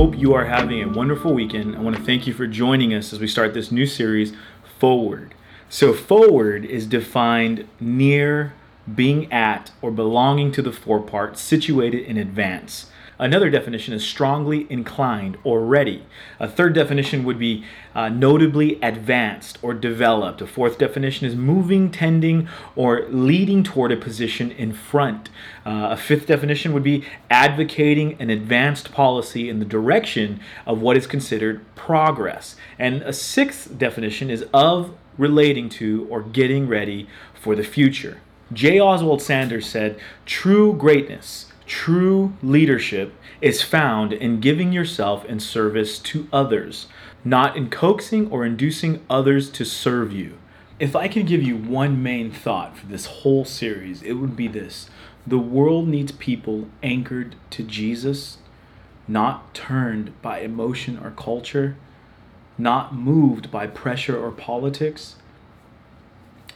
hope you are having a wonderful weekend. I want to thank you for joining us as we start this new series, Forward. So forward is defined near, being at, or belonging to the forepart, situated in advance. Another definition is strongly inclined or ready. A third definition would be notably advanced or developed. A fourth definition is moving, tending, or leading toward a position in front. A fifth definition would be advocating an advanced policy in the direction of what is considered progress. And a sixth definition is of, relating to, or getting ready for the future. J. Oswald Sanders said, "True greatness, true leadership is found in giving yourself in service to others, not in coaxing or inducing others to serve you." If I could give you one main thought for this whole series, it would be this: the world needs people anchored to Jesus, not turned by emotion or culture, not moved by pressure or politics,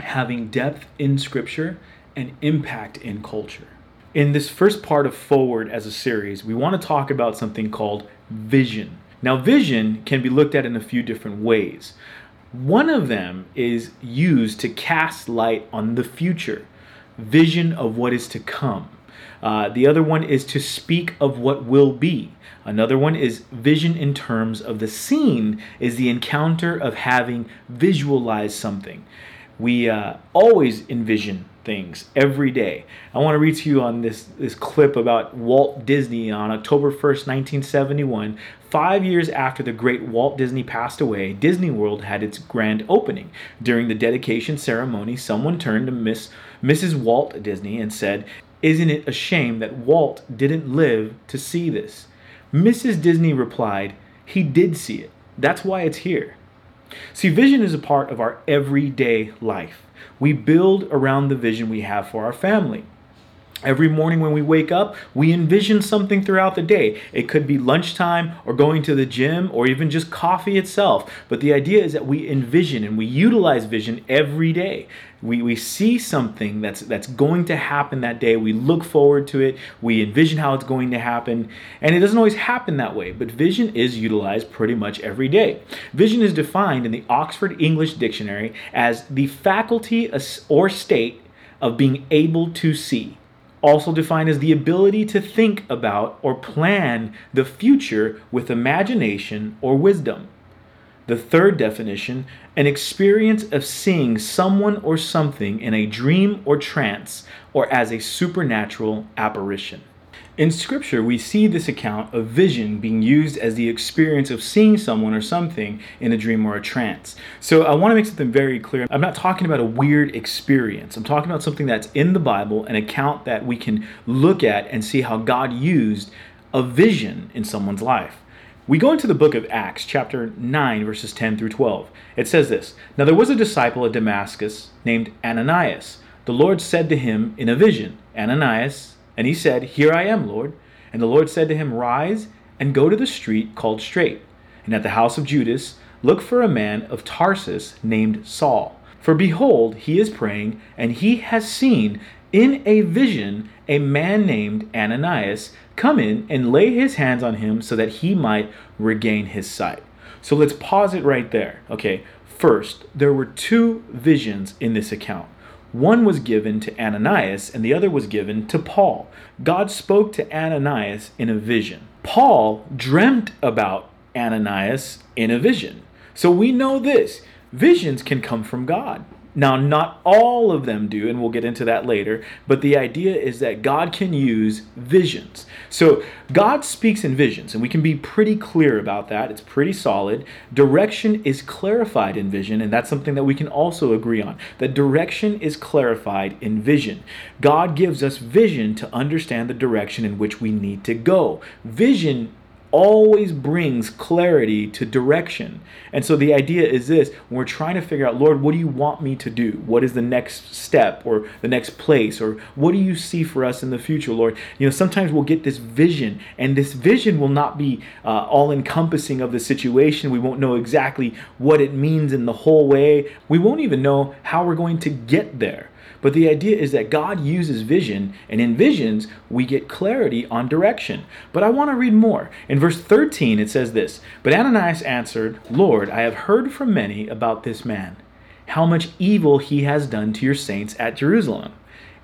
having depth in Scripture and impact in culture. In this first part of Forward as a series, we want to talk about something called vision. Now, vision can be looked at in a few different ways. One of them is used to cast light on the future, vision of what is to come. The other one is to speak of what will be. Another one is vision in terms of the seen, is the encounter of having visualized something. We always envision things every day. I want to read to you on this clip about Walt Disney on October 1st, 1971. 5 years after the great Walt Disney passed away, Disney World had its grand opening. During the dedication ceremony, someone turned to Mrs. Walt Disney and said, "Isn't it a shame that Walt didn't live to see this?" Mrs. Disney replied, "He did see it. That's why it's here." See, vision is a part of our everyday life. We build around the vision we have for our family. Every morning when we wake up, we envision something throughout the day. It could be lunchtime or going to the gym or even just coffee itself. But the idea is that we envision and we utilize vision every day. We see something that's going to happen that day. We look forward to it. We envision how it's going to happen. And it doesn't always happen that way, but vision is utilized pretty much every day. Vision is defined in the Oxford English Dictionary as the faculty or state of being able to see. Also defined as the ability to think about or plan the future with imagination or wisdom. The third definition, an experience of seeing someone or something in a dream or trance or as a supernatural apparition. In Scripture, we see this account of vision being used as the experience of seeing someone or something in a dream or a trance. So I want to make something very clear. I'm not talking about a weird experience. I'm talking about something that's in the Bible, an account that we can look at and see how God used a vision in someone's life. We go into the book of Acts, chapter 9, verses 10 through 12. It says this: "Now there was a disciple at Damascus named Ananias. The Lord said to him in a vision, 'Ananias,' and he said, 'Here I am, Lord.' And the Lord said to him, 'Rise and go to the street called Straight, and at the house of Judas, look for a man of Tarsus named Saul. For behold, he is praying, and he has seen in a vision a man named Ananias come in and lay his hands on him so that he might regain his sight.'" So let's pause it right there. Okay, first, there were two visions in this account. One was given to Ananias and the other was given to Paul. God spoke to Ananias in a vision. Paul dreamt about Ananias in a vision. So we know this: visions can come from God. Now, not all of them do, and we'll get into that later, but the idea is that God can use visions. So God speaks in visions, and we can be pretty clear about that. It's pretty solid. Direction is clarified in vision, and that's something that we can also agree on, that direction is clarified in vision. God gives us vision to understand the direction in which we need to go. Vision always brings clarity to direction. And so the idea is this: when we're trying to figure out, Lord, what do you want me to do? What is the next step or the next place? Or what do you see for us in the future, Lord? You know, sometimes we'll get this vision, and this vision will not be all-encompassing of the situation. We won't know exactly what it means in the whole way. We won't even know how we're going to get there. But the idea is that God uses vision, and in visions, we get clarity on direction. But I want to read more. In verse 13, it says this, "But Ananias answered, 'Lord, I have heard from many about this man, how much evil he has done to your saints at Jerusalem.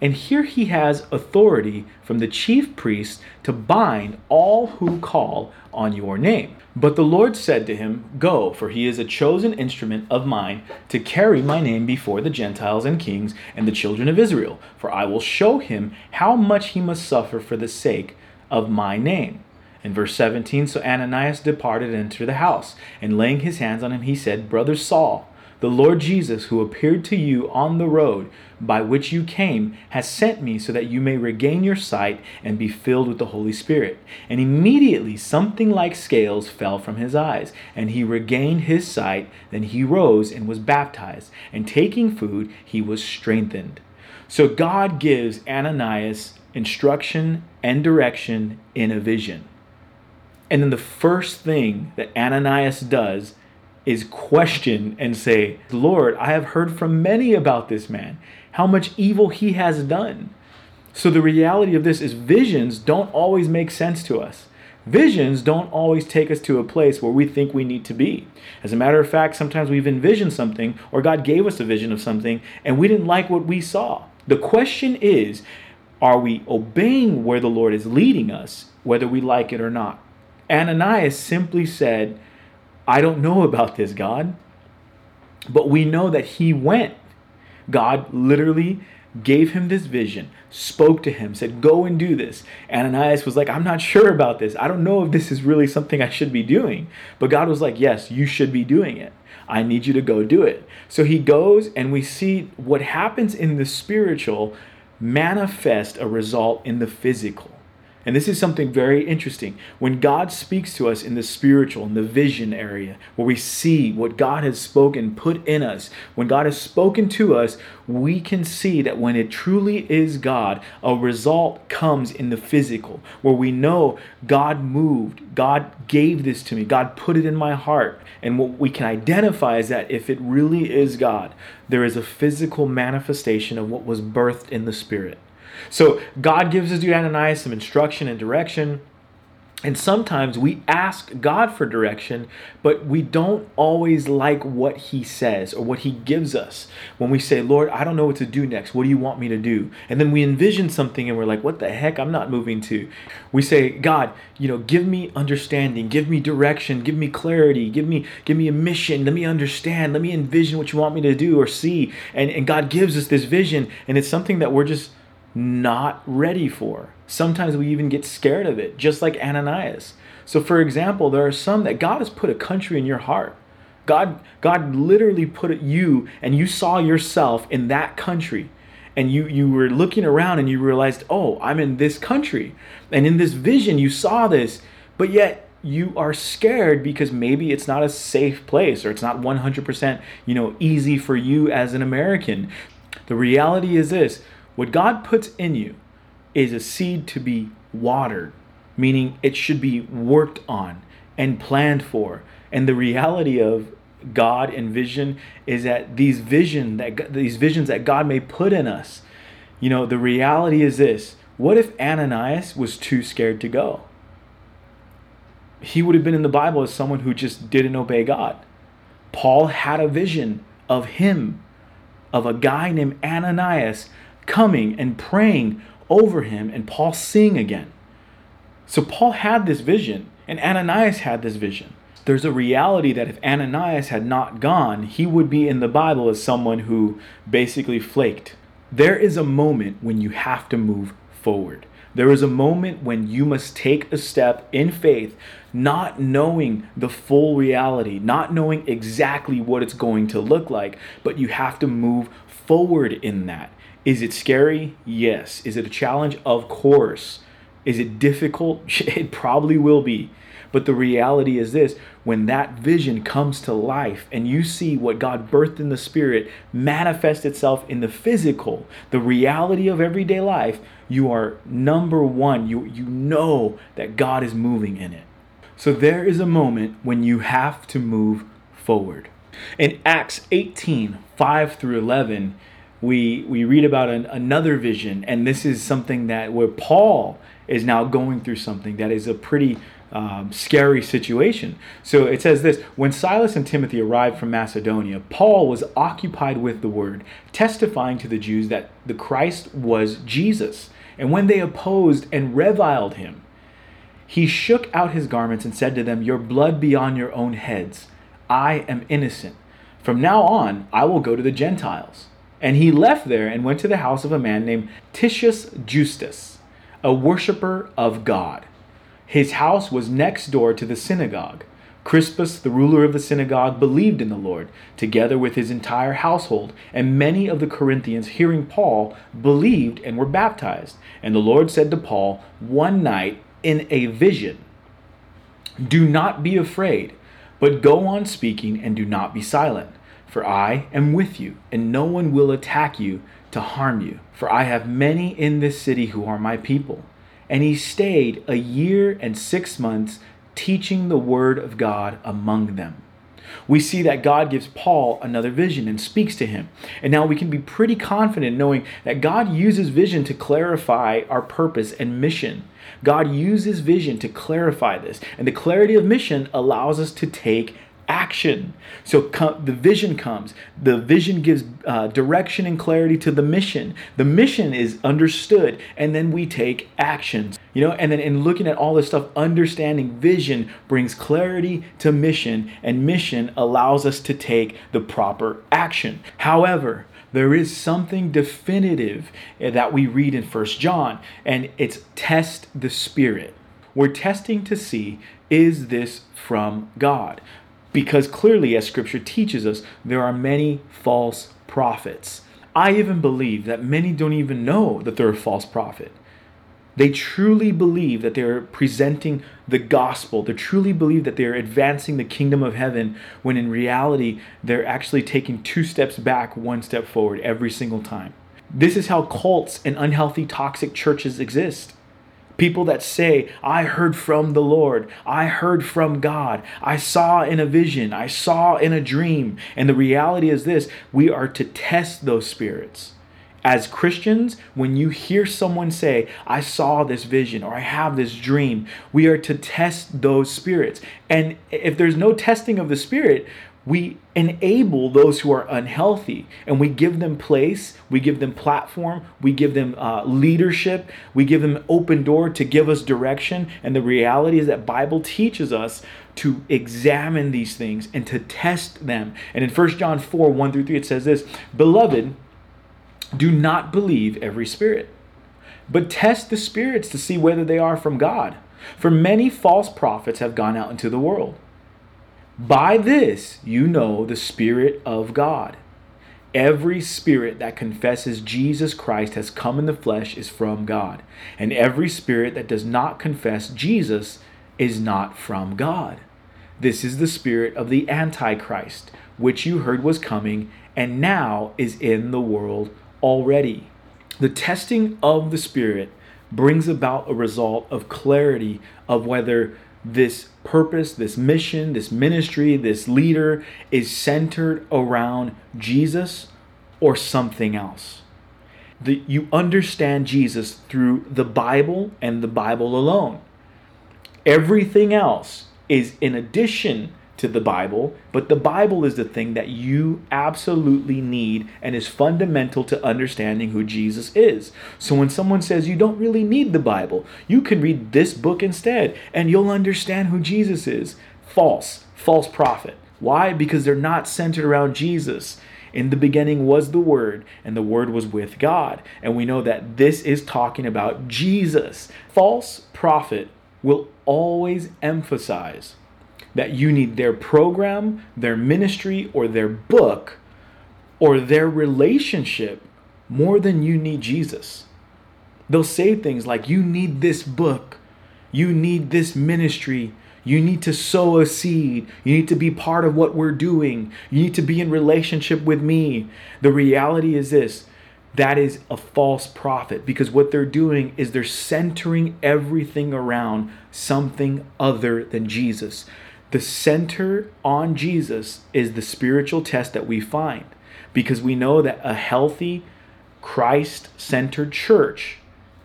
And here he has authority from the chief priests to bind all who call on your name.' But the Lord said to him, 'Go, for he is a chosen instrument of mine to carry my name before the Gentiles and kings and the children of Israel, for I will show him how much he must suffer for the sake of my name.'" In verse 17, "So Ananias departed into the house, and laying his hands on him, he said, 'Brother Saul, the Lord Jesus, who appeared to you on the road by which you came, has sent me so that you may regain your sight and be filled with the Holy Spirit.' And immediately something like scales fell from his eyes, and he regained his sight. Then he rose and was baptized, and taking food, he was strengthened." So God gives Ananias instruction and direction in a vision. And then the first thing that Ananias does is question and say, "Lord, I have heard from many about this man, how much evil he has done." So the reality of this is visions don't always make sense to us. Visions don't always take us to a place where we think we need to be. As a matter of fact, sometimes we've envisioned something, or God gave us a vision of something, and we didn't like what we saw. The question is, are we obeying where the Lord is leading us, whether we like it or not? Ananias simply said, "I don't know about this, God." But we know that he went. God literally gave him this vision, spoke to him, said, "Go and do this." Ananias was like, "I'm not sure about this. I don't know if this is really something I should be doing." But God was like, "Yes, you should be doing it. I need you to go do it." So he goes, and we see what happens in the spiritual manifest a result in the physical. And this is something very interesting. When God speaks to us in the spiritual, in the vision area, where we see what God has spoken, put in us, when God has spoken to us, we can see that when it truly is God, a result comes in the physical, where we know God moved, God gave this to me, God put it in my heart. And what we can identify is that if it really is God, there is a physical manifestation of what was birthed in the spirit. So God gives his dude Ananias some instruction and direction. And sometimes we ask God for direction, but we don't always like what he says or what he gives us. When we say, "Lord, I don't know what to do next. What do you want me to do?" And then we envision something and we're like, "What the heck? I'm not moving to." We say, "God, give me understanding, give me direction, give me clarity, give me a mission. Let me understand. Let me envision what you want me to do or see." And God gives us this vision, and it's something that we're just not ready for. Sometimes we even get scared of it, just like Ananias. So for example, there are some that God has put a country in your heart. God literally put you, and you saw yourself in that country. And you were looking around and you realized, "Oh, I'm in this country." And in this vision, you saw this, but yet you are scared because maybe it's not a safe place, or it's not 100%, easy for you as an American. The reality is this: what God puts in you is a seed to be watered, meaning it should be worked on and planned for. And the reality of God and vision is that these visions that God may put in us, the reality is this: what if Ananias was too scared to go? He would have been in the Bible as someone who just didn't obey God. Paul had a vision of him, of a guy named Ananias, coming and praying over him, and Paul seeing again. So Paul had this vision, and Ananias had this vision. There's a reality that if Ananias had not gone, he would be in the Bible as someone who basically flaked. There is a moment when you have to move forward. There is a moment when you must take a step in faith, not knowing the full reality, not knowing exactly what it's going to look like, but you have to move forward in that. Is it scary? Yes. Is it a challenge? Of course. Is it difficult? It probably will be. But the reality is this: when that vision comes to life and you see what God birthed in the spirit manifest itself in the physical, the reality of everyday life, you are number one. You know that God is moving in it. So there is a moment when you have to move forward. In Acts 18:5 through 11, we read about another vision, and this is something that where Paul is now going through something that is a pretty scary situation. So it says this: when Silas and Timothy arrived from Macedonia, Paul was occupied with the word, testifying to the Jews that the Christ was Jesus. And when they opposed and reviled him, he shook out his garments and said to them, "Your blood be on your own heads. I am innocent. From now on, I will go to the Gentiles." And he left there and went to the house of a man named Titius Justus, a worshiper of God. His house was next door to the synagogue. Crispus, the ruler of the synagogue, believed in the Lord, together with his entire household, and many of the Corinthians, hearing Paul, believed and were baptized. And the Lord said to Paul one night in a vision, "Do not be afraid, but go on speaking and do not be silent. For I am with you, and no one will attack you to harm you. For I have many in this city who are my people." And he stayed 1 year and 6 months teaching the word of God among them. We see that God gives Paul another vision and speaks to him. And now we can be pretty confident knowing that God uses vision to clarify our purpose and mission. God uses vision to clarify this. And the clarity of mission allows us to take action. So the vision comes. The vision gives direction and clarity to the mission. The mission is understood, and then we take actions. And then in looking at all this stuff, understanding vision brings clarity to mission, and mission allows us to take the proper action. However, there is something definitive that we read in 1 John, and it's test the spirit. We're testing to see, is this from God? Because clearly, as Scripture teaches us, there are many false prophets. I even believe that many don't even know that they're a false prophet. They truly believe that they're presenting the gospel. They truly believe that they're advancing the kingdom of heaven, when in reality, they're actually taking 2 steps back, 1 step forward every single time. This is how cults and unhealthy, toxic churches exist. People that say, "I heard from the Lord, I heard from God, I saw in a vision, I saw in a dream." And the reality is this: we are to test those spirits. As Christians, when you hear someone say, "I saw this vision," or "I have this dream," we are to test those spirits. And if there's no testing of the spirit, we enable those who are unhealthy, and we give them place, we give them platform, we give them leadership, we give them open door to give us direction. And the reality is that Bible teaches us to examine these things and to test them. And in 1 John 4, 1 through 3, it says this: "Beloved, do not believe every spirit, but test the spirits to see whether they are from God. For many false prophets have gone out into the world. By this you know the Spirit of God. Every spirit that confesses Jesus Christ has come in the flesh is from God, and every spirit that does not confess Jesus is not from God. This is the spirit of the Antichrist, which you heard was coming and now is in the world already." The testing of the Spirit brings about a result of clarity of whether this purpose, this mission, this ministry, this leader is centered around Jesus or something else. You understand Jesus through the Bible and the Bible alone. Everything else is in addition to the Bible, but the Bible is the thing that you absolutely need and is fundamental to understanding who Jesus is. So when someone says you don't really need the Bible, you can read this book instead and you'll understand who Jesus is. False prophet. Why? Because they're not centered around Jesus. In the beginning was the Word, and the Word was with God. And we know that this is talking about Jesus. False prophet will always emphasize that you need their program, their ministry, or their book, or their relationship more than you need Jesus. They'll say things like, "You need this book, you need this ministry, you need to sow a seed, you need to be part of what we're doing, you need to be in relationship with me." The reality is this: that is a false prophet, because what they're doing is they're centering everything around something other than Jesus. The center on Jesus is the spiritual test that we find. because we know that a healthy, Christ-centered church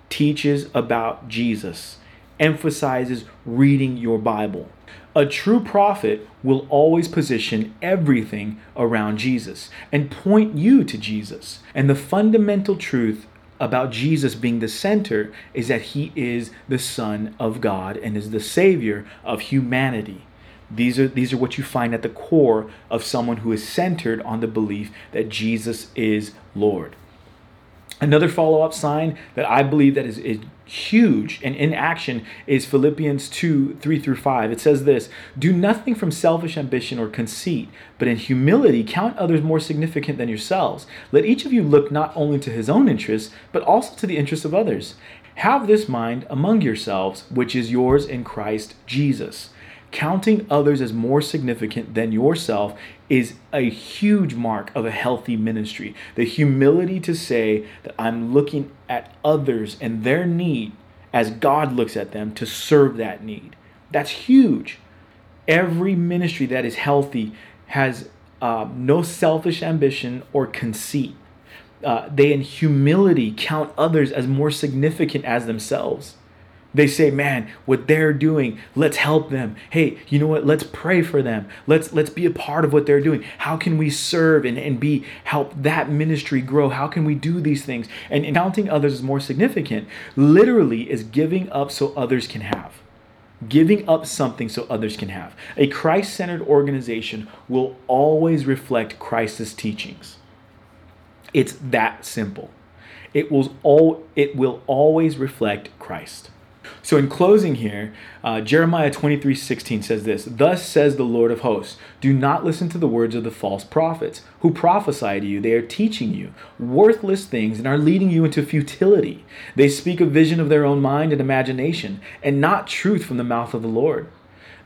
teaches about Jesus, emphasizes reading your Bible. A true prophet will always position everything around Jesus and point you to Jesus. And the fundamental truth about Jesus being the center is that he is the Son of God and is the Savior of humanity. These are what you find at the core of someone who is centered on the belief that Jesus is Lord. Another follow-up sign that I believe that is huge and in action is Philippians 2:3-5. It says this: do nothing from selfish ambition or conceit, but in humility count others more significant than yourselves. Let each of you look not only to his own interests, but also to the interests of others. Have this mind among yourselves, which is yours in Christ Jesus. Counting others as more significant than yourself is a huge mark of a healthy ministry. The humility to say that I'm looking at others and their need as God looks at them to serve that need. That's huge. Every ministry that is healthy has no selfish ambition or conceit. They in humility count others as more significant as themselves. They say, man, what they're doing, let's help them. Hey, you know what? Let's pray for them. Let's be a part of what they're doing. How can we serve and help that ministry grow? How can we do these things? And counting others is more significant. Literally is giving up so others can have. Giving up something so others can have. A Christ-centered organization will always reflect Christ's teachings. It's that simple. It will always reflect Christ. So in closing here, Jeremiah 23:16 says this: thus says the Lord of hosts, do not listen to the words of the false prophets who prophesy to you. They are teaching you worthless things and are leading you into futility. They speak a vision of their own mind and imagination, and not truth from the mouth of the Lord.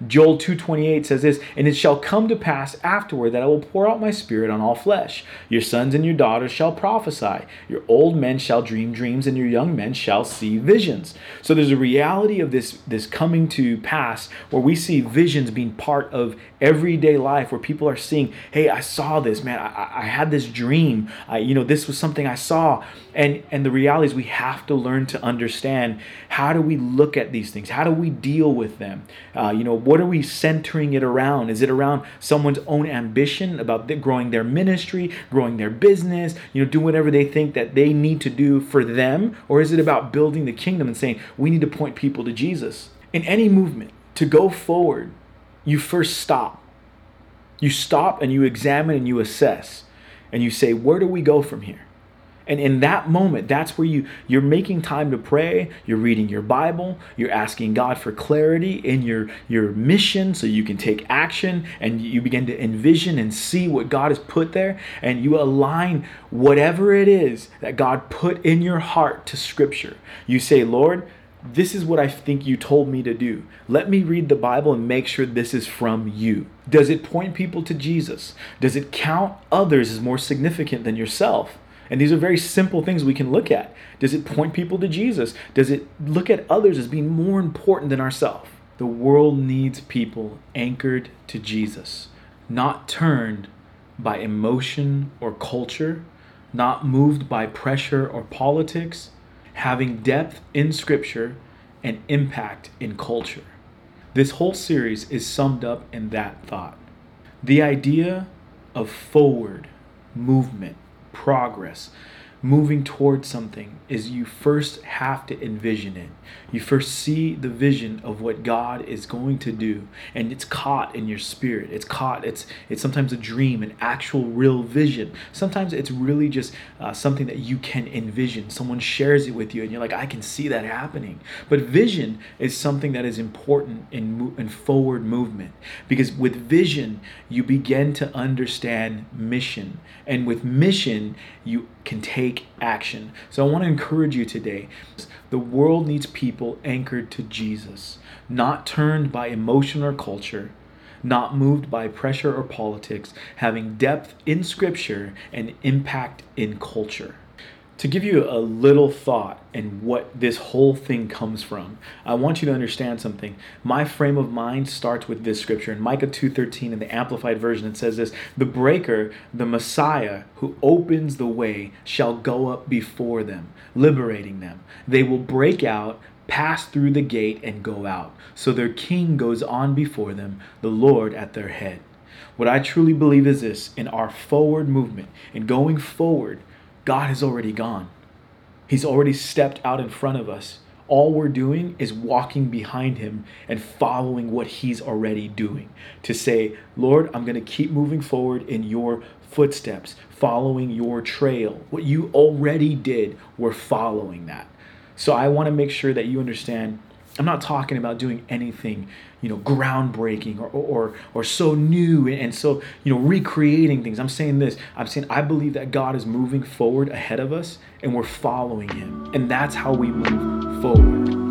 Joel 2:28 says this: and it shall come to pass afterward that I will pour out my spirit on all flesh. Your sons and your daughters shall prophesy. Your old men shall dream dreams, and your young men shall see visions. So there's a reality of this coming to pass where we see visions being part of everyday life, where people are seeing, hey, I saw this, man. I had this dream. This was something I saw. And the reality is we have to learn to understand, how do we look at these things? How do we deal with them? What are we centering it around? Is it around someone's own ambition about growing their ministry, growing their business, do whatever they think that they need to do for them? Or is it about building the kingdom and saying, we need to point people to Jesus? In any movement, to go forward, you first stop. You stop and you examine and you assess. And you say, where do we go from here? And in that moment, that's where you're making time to pray, you're reading your Bible, you're asking God for clarity in your mission so you can take action, and you begin to envision and see what God has put there, and you align whatever it is that God put in your heart to Scripture. You say, Lord, this is what I think you told me to do. Let me read the Bible and make sure this is from you. Does it point people to Jesus? Does it count others as more significant than yourself? And these are very simple things we can look at. Does it point people to Jesus? Does it look at others as being more important than ourselves? The world needs people anchored to Jesus, not turned by emotion or culture, not moved by pressure or politics, having depth in Scripture and impact in culture. This whole series is summed up in that thought. The idea of forward movement, progress, moving towards something, is you first have to envision it. You first see the vision of what God is going to do, and it's caught in your spirit. It's sometimes a dream, an actual real vision. Sometimes it's really just something that you can envision. Someone shares it with you and you're like, I can see that happening. But vision is something that is important in forward movement, because with vision you begin to understand mission, and with mission you can take action. So I want to encourage you today. The world needs people anchored to Jesus, not turned by emotion or culture, not moved by pressure or politics, having depth in Scripture and impact in culture. To give you a little thought and what this whole thing comes from, I want you to understand something. My frame of mind starts with this scripture. In Micah 2:13 in the Amplified Version, it says this: the breaker, the Messiah, who opens the way, shall go up before them, liberating them. They will break out, pass through the gate, and go out. So their king goes on before them, the Lord at their head. What I truly believe is this: in our forward movement and going forward, God has already gone. He's already stepped out in front of us. All we're doing is walking behind him and following what he's already doing. To say, Lord, I'm going to keep moving forward in your footsteps, following your trail. What you already did, we're following that. So I want to make sure that you understand, I'm not talking about doing anything, groundbreaking or so new and so, recreating things. I'm saying I believe that God is moving forward ahead of us and we're following him. And that's how we move forward.